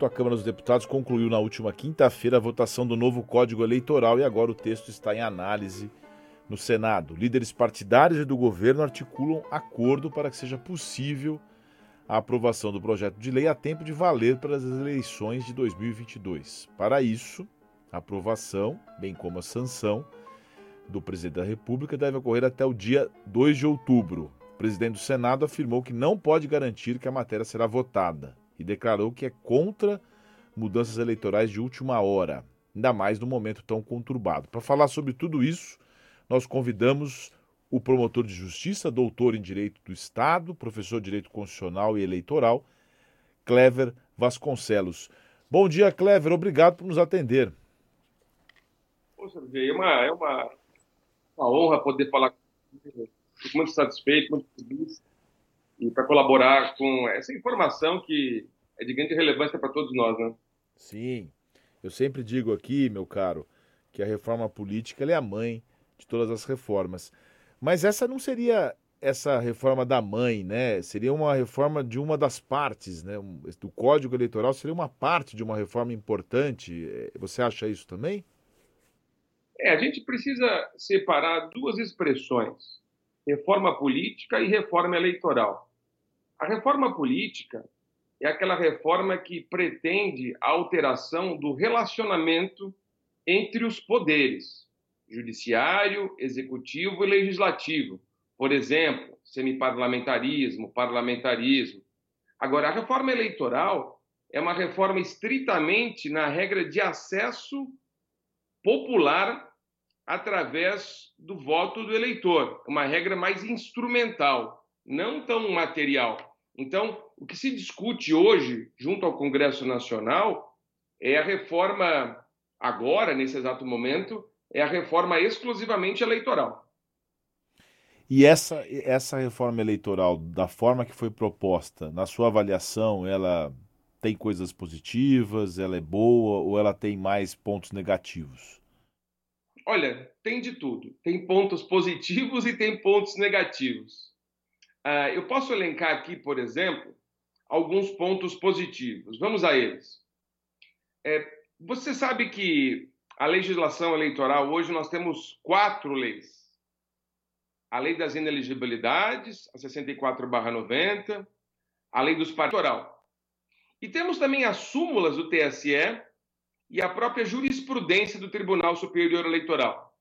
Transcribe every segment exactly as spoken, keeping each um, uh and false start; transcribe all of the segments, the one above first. A Câmara dos Deputados concluiu na última quinta-feira a votação do novo Código Eleitoral e agora o texto está em análise no Senado. Líderes partidários e do governo articulam acordo para que seja possível a aprovação do projeto de lei a tempo de valer para as eleições de dois mil e vinte e dois. Para isso, a aprovação, bem como a sanção do Presidente da República, deve ocorrer até o dia dois de outubro. O Presidente do Senado afirmou que não pode garantir que a matéria será votada e declarou que é contra mudanças eleitorais de última hora, ainda mais num momento tão conturbado. Para falar sobre tudo isso, nós convidamos o promotor de justiça, doutor em Direito do Estado, professor de Direito Constitucional e Eleitoral, Clever Vasconcelos. Bom dia, Clever, obrigado por nos atender. Bom, Sérgio, é uma, é uma, uma honra poder falar com você. Fico muito satisfeito, muito feliz. E para colaborar com essa informação que é de grande relevância para todos nós, né? Sim. Eu sempre digo aqui, meu caro, que a reforma política ela é a mãe de todas as reformas. Mas essa não seria essa reforma da mãe, né? Seria uma reforma de uma das partes, né? O Código Eleitoral seria uma parte de uma reforma importante. Você acha isso também? É, a gente precisa separar duas expressões: reforma política e reforma eleitoral. A reforma política é aquela reforma que pretende a alteração do relacionamento entre os poderes, judiciário, executivo e legislativo. Por exemplo, semiparlamentarismo, parlamentarismo. Agora, a reforma eleitoral é uma reforma estritamente na regra de acesso popular através do voto do eleitor, uma regra mais instrumental, não tão material. Então, o que se discute hoje, junto ao Congresso Nacional, é a reforma, agora, nesse exato momento, é a reforma exclusivamente eleitoral. E essa, essa reforma eleitoral, da forma que foi proposta, na sua avaliação, ela tem coisas positivas, ela é boa ou ela tem mais pontos negativos? Olha, tem de tudo. Tem pontos positivos e tem pontos negativos. Uh, eu posso elencar aqui, por exemplo, alguns pontos positivos. Vamos a eles. É, você sabe que a legislação eleitoral, hoje nós temos quatro leis. A Lei das Inelegibilidades, a sessenta e quatro barra noventa, a Lei dos Partidos Eleitorais. E temos também as súmulas do T S E e a própria jurisprudência do Tribunal Superior Eleitoral.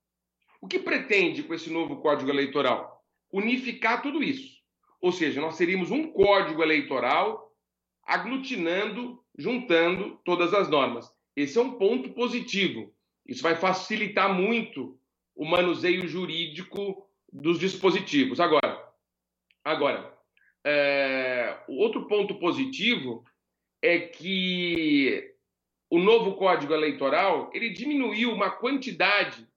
O que pretende com esse novo Código Eleitoral? Unificar tudo isso. Ou seja, nós teríamos um código eleitoral aglutinando, juntando todas as normas. Esse é um ponto positivo. Isso vai facilitar muito o manuseio jurídico dos dispositivos. Agora, agora é... o outro ponto positivo é que o novo Código Eleitoral ele diminuiu uma quantidade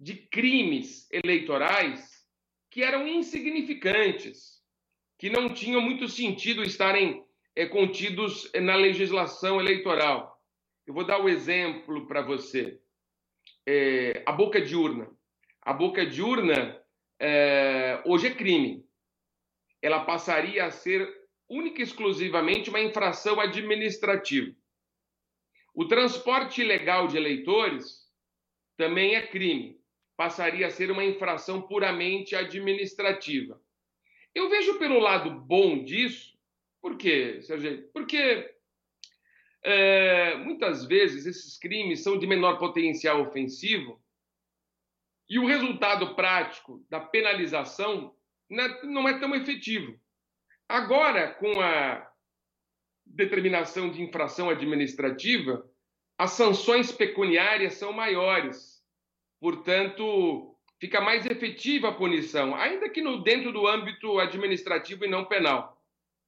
de crimes eleitorais que eram insignificantes, que não tinham muito sentido estarem é, contidos na legislação eleitoral. Eu vou dar um exemplo para você. É, a boca de urna. A boca de urna é, hoje é crime. Ela passaria a ser única e exclusivamente uma infração administrativa. O transporte ilegal de eleitores também é crime. Passaria a ser uma infração puramente administrativa. Eu vejo pelo lado bom disso, por quê, Sérgio? Porque é, muitas vezes esses crimes são de menor potencial ofensivo e o resultado prático da penalização não é tão efetivo. Agora, com a determinação de infração administrativa, as sanções pecuniárias são maiores, portanto fica mais efetiva a punição, ainda que no, dentro do âmbito administrativo e não penal.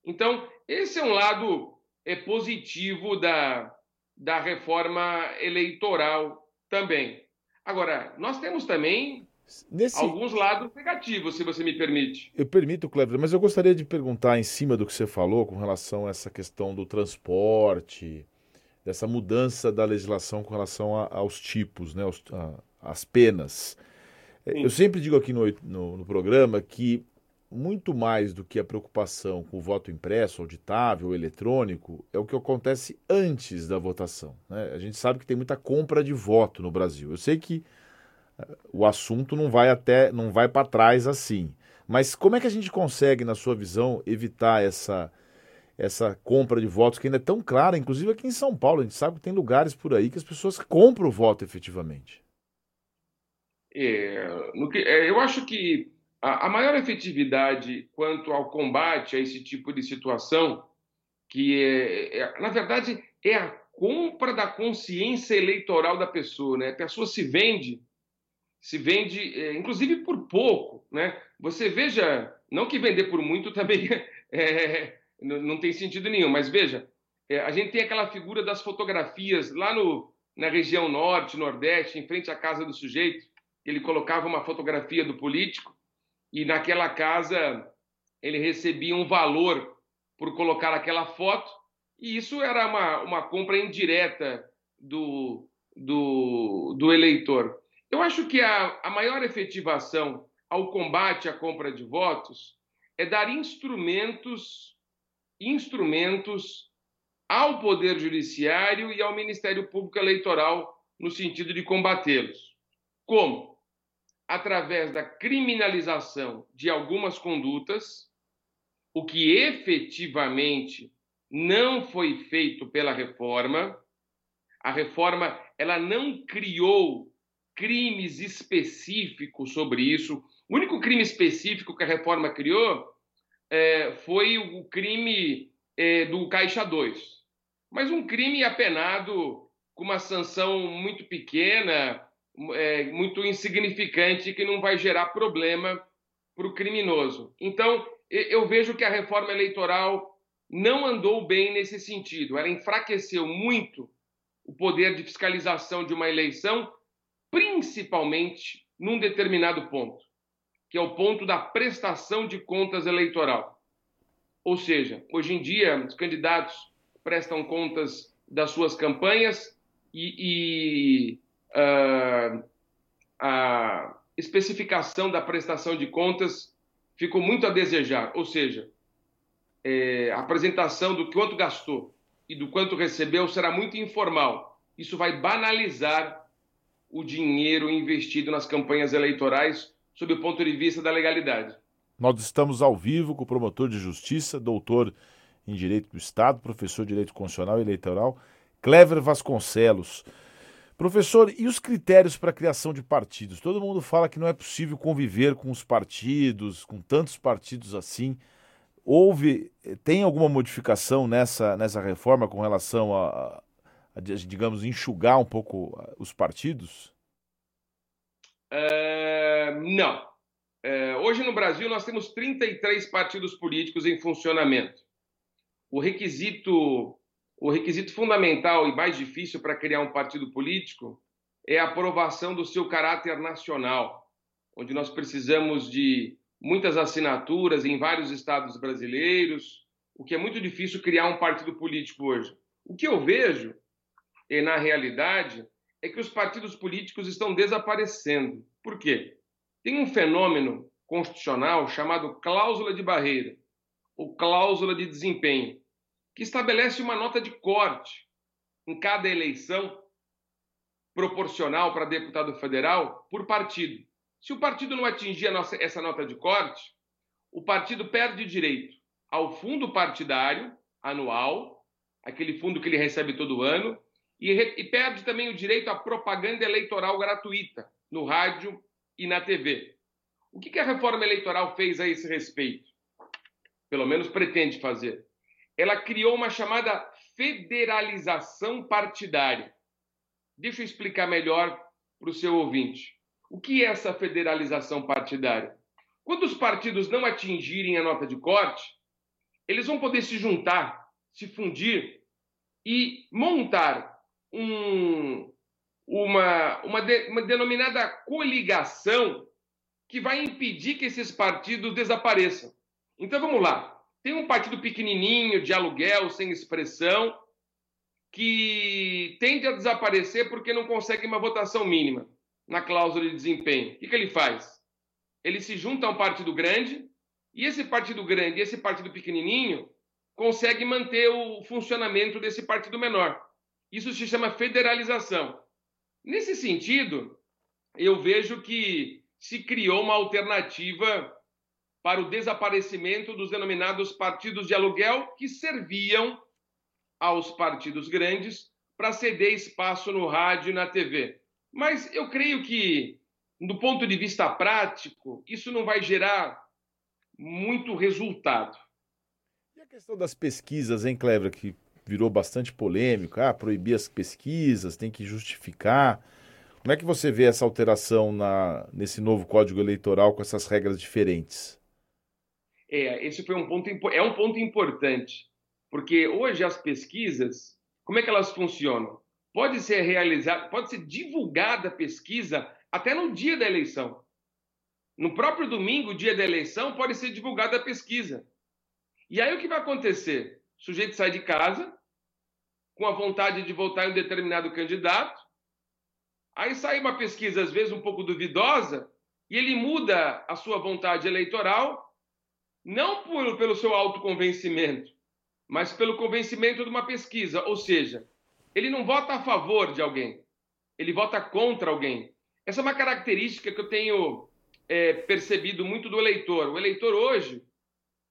Então, esse é um lado é, positivo da, da reforma eleitoral também. Agora, nós temos também Nesse... alguns lados negativos, se você me permite. Eu permito, Cleber, mas eu gostaria de perguntar em cima do que você falou com relação a essa questão do transporte, dessa mudança da legislação com relação a, aos tipos, né, aos, a, às penas. Eu sempre digo aqui no, no, no programa que muito mais do que a preocupação com o voto impresso, auditável, eletrônico, é o que acontece antes da votação, né? A gente sabe que tem muita compra de voto no Brasil. Eu sei que o assunto não vai até, não vai para trás assim. Mas como é que a gente consegue, na sua visão, evitar essa, essa compra de votos que ainda é tão clara? Inclusive aqui em São Paulo, a gente sabe que tem lugares por aí que as pessoas compram o voto efetivamente. É, no que, é, eu acho que a, a maior efetividade quanto ao combate a esse tipo de situação, que é, é, na verdade é a compra da consciência eleitoral da pessoa, né? A pessoa se vende, se vende, é, inclusive por pouco, né? Você veja, não que vender por muito também é, não, não tem sentido nenhum, mas veja, é, a gente tem aquela figura das fotografias lá no, na região norte, nordeste, em frente à casa do sujeito. Ele colocava uma fotografia do político e naquela casa ele recebia um valor por colocar aquela foto, e isso era uma, uma compra indireta do, do, do eleitor. Eu acho que a, a maior efetivação ao combate à compra de votos é dar instrumentos, instrumentos ao Poder Judiciário e ao Ministério Público Eleitoral no sentido de combatê-los. Como? Através da criminalização de algumas condutas, o que efetivamente não foi feito pela reforma. A reforma, ela não criou crimes específicos sobre isso. O único crime específico que a reforma criou é, foi o crime é, do Caixa dois. Mas um crime apenado com uma sanção muito pequena, É, muito insignificante, que não vai gerar problema para o criminoso. Então, eu vejo que a reforma eleitoral não andou bem nesse sentido. Ela enfraqueceu muito o poder de fiscalização de uma eleição, principalmente num determinado ponto, que é o ponto da prestação de contas eleitoral. Ou seja, hoje em dia, os candidatos prestam contas das suas campanhas e... e... Uh, a especificação da prestação de contas ficou muito a desejar, ou seja, é, a apresentação do quanto gastou e do quanto recebeu será muito informal. Isso vai banalizar o dinheiro investido nas campanhas eleitorais sob o ponto de vista da legalidade. Nós estamos ao vivo com o promotor de justiça, doutor em Direito do Estado, professor de Direito Constitucional e Eleitoral, Clever Vasconcelos. Professor, e os critérios para a criação de partidos? Todo mundo fala que não é possível conviver com os partidos, com tantos partidos assim. Houve, tem alguma modificação nessa, nessa reforma com relação a, a, a, digamos, enxugar um pouco os partidos? É, não. É, hoje no Brasil nós temos trinta e três partidos políticos em funcionamento. O requisito... O requisito fundamental e mais difícil para criar um partido político é a aprovação do seu caráter nacional, onde nós precisamos de muitas assinaturas em vários estados brasileiros, o que é muito difícil criar um partido político hoje. O que eu vejo, na realidade, é que os partidos políticos estão desaparecendo. Por quê? Tem um fenômeno constitucional chamado cláusula de barreira ou cláusula de desempenho, que estabelece uma nota de corte em cada eleição proporcional para deputado federal por partido. Se o partido não atingir a nossa, essa nota de corte, o partido perde direito ao fundo partidário anual, aquele fundo que ele recebe todo ano, e, re, e perde também o direito à propaganda eleitoral gratuita no rádio e na T V. O que, que a reforma eleitoral fez a esse respeito? Pelo menos pretende fazer. Ela criou uma chamada federalização partidária. Deixa eu explicar melhor para o seu ouvinte. O que é essa federalização partidária? Quando os partidos não atingirem a nota de corte, eles vão poder se juntar, se fundir e montar um, uma, uma, de, uma denominada coligação que vai impedir que esses partidos desapareçam. Então, vamos lá. Tem um partido pequenininho, de aluguel, sem expressão, que tende a desaparecer porque não consegue uma votação mínima na cláusula de desempenho. O que, que ele faz? Ele se junta a um partido grande E esse partido grande e esse partido pequenininho consegue manter o funcionamento desse partido menor. Isso se chama federalização. Nesse sentido, eu vejo que se criou uma alternativa para o desaparecimento dos denominados partidos de aluguel, que serviam aos partidos grandes para ceder espaço no rádio e na T V. Mas eu creio que, do ponto de vista prático, isso não vai gerar muito resultado. E a questão das pesquisas, hein, Clever, que virou bastante polêmica, ah, proibir as pesquisas, tem que justificar. Como é que você vê essa alteração na, nesse novo Código Eleitoral com essas regras diferentes? É, esse foi um ponto, é um ponto importante, porque hoje as pesquisas, como é que elas funcionam? Pode ser realizada, pode ser divulgada a pesquisa até no dia da eleição. No próprio domingo, dia da eleição, pode ser divulgada a pesquisa. E aí o que vai acontecer? O sujeito sai de casa com a vontade de votar em um determinado candidato, aí sai uma pesquisa, às vezes, um pouco duvidosa, e ele muda a sua vontade eleitoral, não por, pelo seu autoconvencimento, mas pelo convencimento de uma pesquisa. Ou seja, ele não vota a favor de alguém, ele vota contra alguém. Essa é uma característica que eu tenho é, percebido muito do eleitor. O eleitor hoje,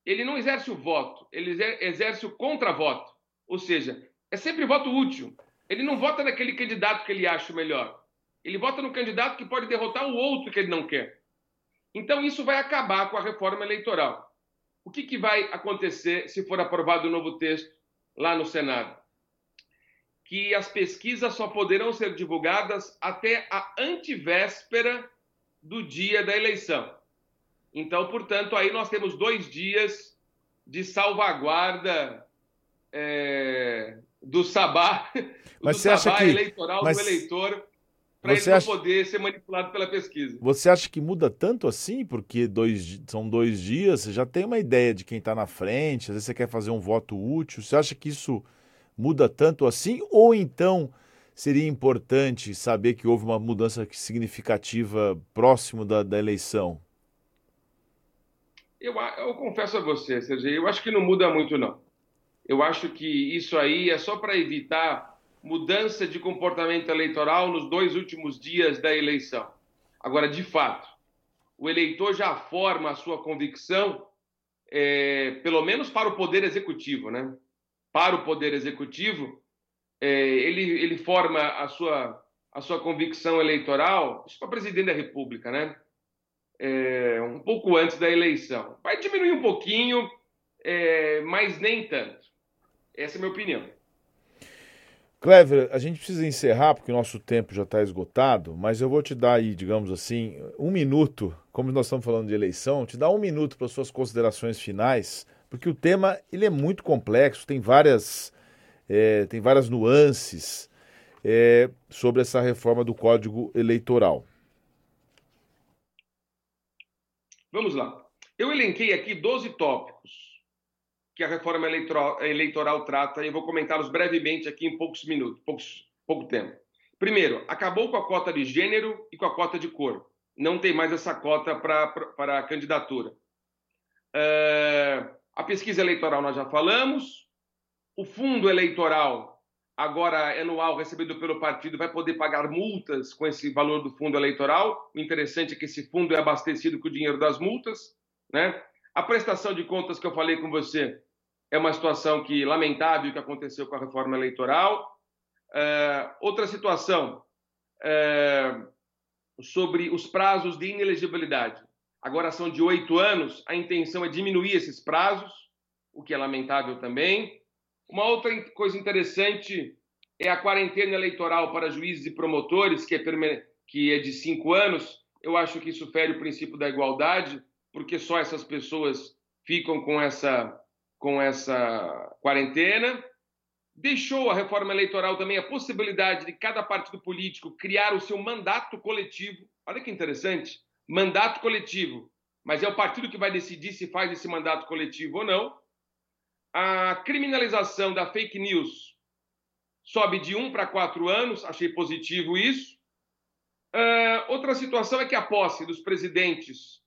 ele não exerce o voto, ele exerce o contra-voto. Ou seja, é sempre voto útil. Ele não vota naquele candidato que ele acha o melhor. Ele vota no candidato que pode derrotar o outro que ele não quer. Então, isso vai acabar com a reforma eleitoral. O que, que vai acontecer se for aprovado o novo texto lá no Senado? Que as pesquisas só poderão ser divulgadas até a antevéspera do dia da eleição. Então, portanto, aí nós temos dois dias de salvaguarda é, do sabá, mas do você sabá acha que... eleitoral mas... do eleitor, para ele não acha... poder ser manipulado pela pesquisa. Você acha que muda tanto assim? Porque dois, são dois dias, você já tem uma ideia de quem está na frente, às vezes você quer fazer um voto útil. Você acha que isso muda tanto assim? Ou então seria importante saber que houve uma mudança significativa próximo da, da eleição? Eu, eu confesso a você, Sergio, eu acho que não muda muito, não. Eu acho que isso aí é só para evitar mudança de comportamento eleitoral nos dois últimos dias da eleição. Agora, de fato, o eleitor já forma a sua convicção, é, pelo menos para o Poder Executivo, né? Para o Poder Executivo, é, ele, ele forma a sua, a sua convicção eleitoral, isso para Presidente da República, né? É, um pouco antes da eleição. Vai diminuir um pouquinho, é, mas nem tanto. Essa é a minha opinião. Clever, a gente precisa encerrar porque o nosso tempo já está esgotado, mas eu vou te dar aí, digamos assim, um minuto, como nós estamos falando de eleição, te dar um minuto para as suas considerações finais, porque o tema ele é muito complexo, tem várias, é, tem várias nuances é, sobre essa reforma do Código Eleitoral. Vamos lá. Eu elenquei aqui doze tópicos que a reforma eleitoral, eleitoral trata, e eu vou comentá-los brevemente aqui em poucos minutos, poucos, pouco tempo. Primeiro, acabou com a cota de gênero e com a cota de cor. Não tem mais essa cota para a candidatura. Uh, a pesquisa eleitoral nós já falamos. O fundo eleitoral, agora anual, recebido pelo partido, vai poder pagar multas com esse valor do fundo eleitoral. O interessante é que esse fundo é abastecido com o dinheiro das multas, né? A prestação de contas que eu falei com você é uma situação que, lamentável que aconteceu com a reforma eleitoral. Uh, outra situação uh, sobre os prazos de inelegibilidade. Agora são de oito anos, a intenção é diminuir esses prazos, o que é lamentável também. Uma outra coisa interessante é a quarentena eleitoral para juízes e promotores, que é, permane- que é de cinco anos. Eu acho que isso fere o princípio da igualdade, porque só essas pessoas ficam com essa, com essa quarentena. Deixou a reforma eleitoral também a possibilidade de cada partido político criar o seu mandato coletivo. Olha que interessante, mandato coletivo, mas é o partido que vai decidir se faz esse mandato coletivo ou não. A criminalização da fake news sobe de um para quatro anos, achei positivo isso. Uh, outra situação é que a posse dos presidentes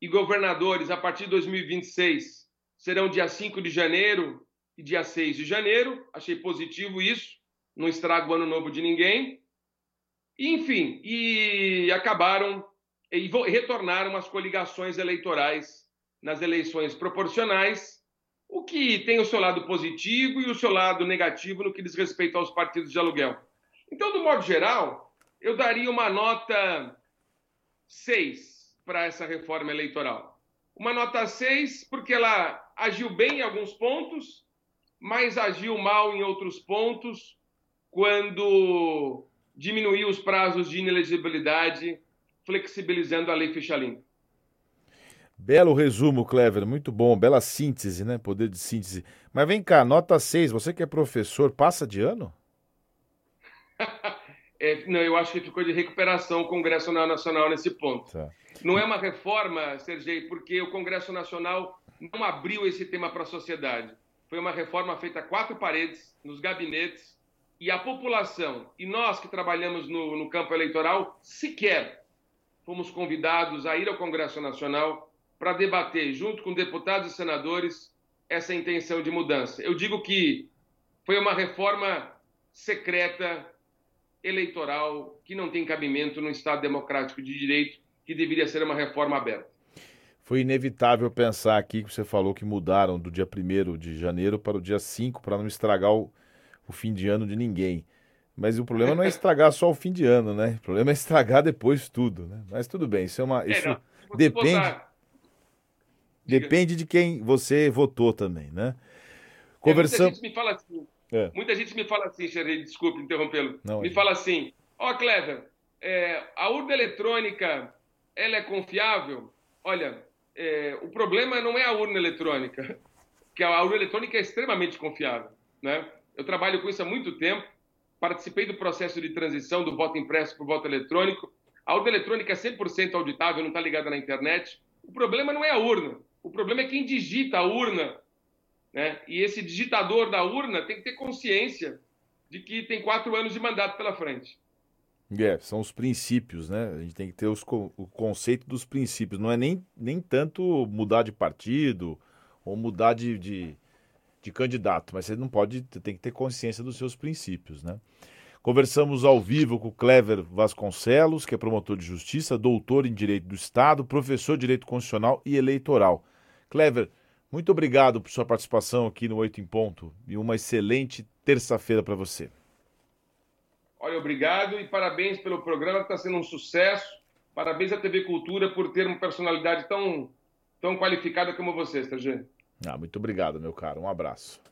e governadores a partir de dois mil e vinte e seis serão dia cinco de janeiro e dia seis de janeiro. Achei positivo isso, não estraga o ano novo de ninguém. Enfim, e acabaram e retornaram as coligações eleitorais nas eleições proporcionais, o que tem o seu lado positivo e o seu lado negativo no que diz respeito aos partidos de aluguel. Então, do modo geral, eu daria uma nota seis para essa reforma eleitoral. Uma nota seis porque ela agiu bem em alguns pontos, mas agiu mal em outros pontos, quando diminuiu os prazos de inelegibilidade, flexibilizando a Lei Ficha Limpa. Belo resumo, Clever, muito bom, bela síntese, né? Poder de síntese. Mas vem cá, nota seis, você que é professor, passa de ano? é, não, eu acho que ficou de recuperação o Congresso Nacional nesse ponto. Tá. Não é uma reforma, Sergei, porque o Congresso Nacional não abriu esse tema para a sociedade. Foi uma reforma feita a quatro paredes, nos gabinetes, e a população, e nós que trabalhamos no, no campo eleitoral, sequer fomos convidados a ir ao Congresso Nacional para debater, junto com deputados e senadores, essa intenção de mudança. Eu digo que foi uma reforma secreta, eleitoral, que não tem cabimento no Estado Democrático de Direito, que deveria ser uma reforma aberta. Foi inevitável pensar aqui que você falou que mudaram do dia primeiro de janeiro para o dia cinco, para não estragar o... o fim de ano de ninguém. Mas o problema não é estragar só o fim de ano, né? O problema é estragar depois tudo, né? Mas tudo bem, isso é uma... Isso é, depende, botar... depende de quem você votou também, né? Conversando... É, muita gente me fala assim, é. muita gente me fala assim, Xerri, desculpe interrompê-lo. Não, me é. fala assim, ó, oh, Clever, é, a urna eletrônica, ela é confiável? Olha, é, o problema não é a urna eletrônica, porque a urna eletrônica é extremamente confiável, né? Eu trabalho com isso há muito tempo, participei do processo de transição do voto impresso para o voto eletrônico. A urna eletrônica é cem por cento auditável, não está ligada na internet. O problema não é a urna, o problema é quem digita a urna, né? E esse digitador da urna tem que ter consciência de que tem quatro anos de mandato pela frente. É, são os princípios, né? A gente tem que ter os, o conceito dos princípios. Não é nem, nem tanto mudar de partido ou mudar de... de... de candidato, mas você não pode, tem que ter consciência dos seus princípios, né? Conversamos ao vivo com o Clever Vasconcelos, que é promotor de justiça, doutor em Direito do Estado, professor de Direito Constitucional e Eleitoral. Clever, muito obrigado por sua participação aqui no Oito em Ponto e uma excelente terça-feira para você. Olha, obrigado e parabéns pelo programa, que está sendo um sucesso. Parabéns à T V Cultura por ter uma personalidade tão, tão qualificada como você, Sergê. Ah, muito obrigado, meu caro. Um abraço.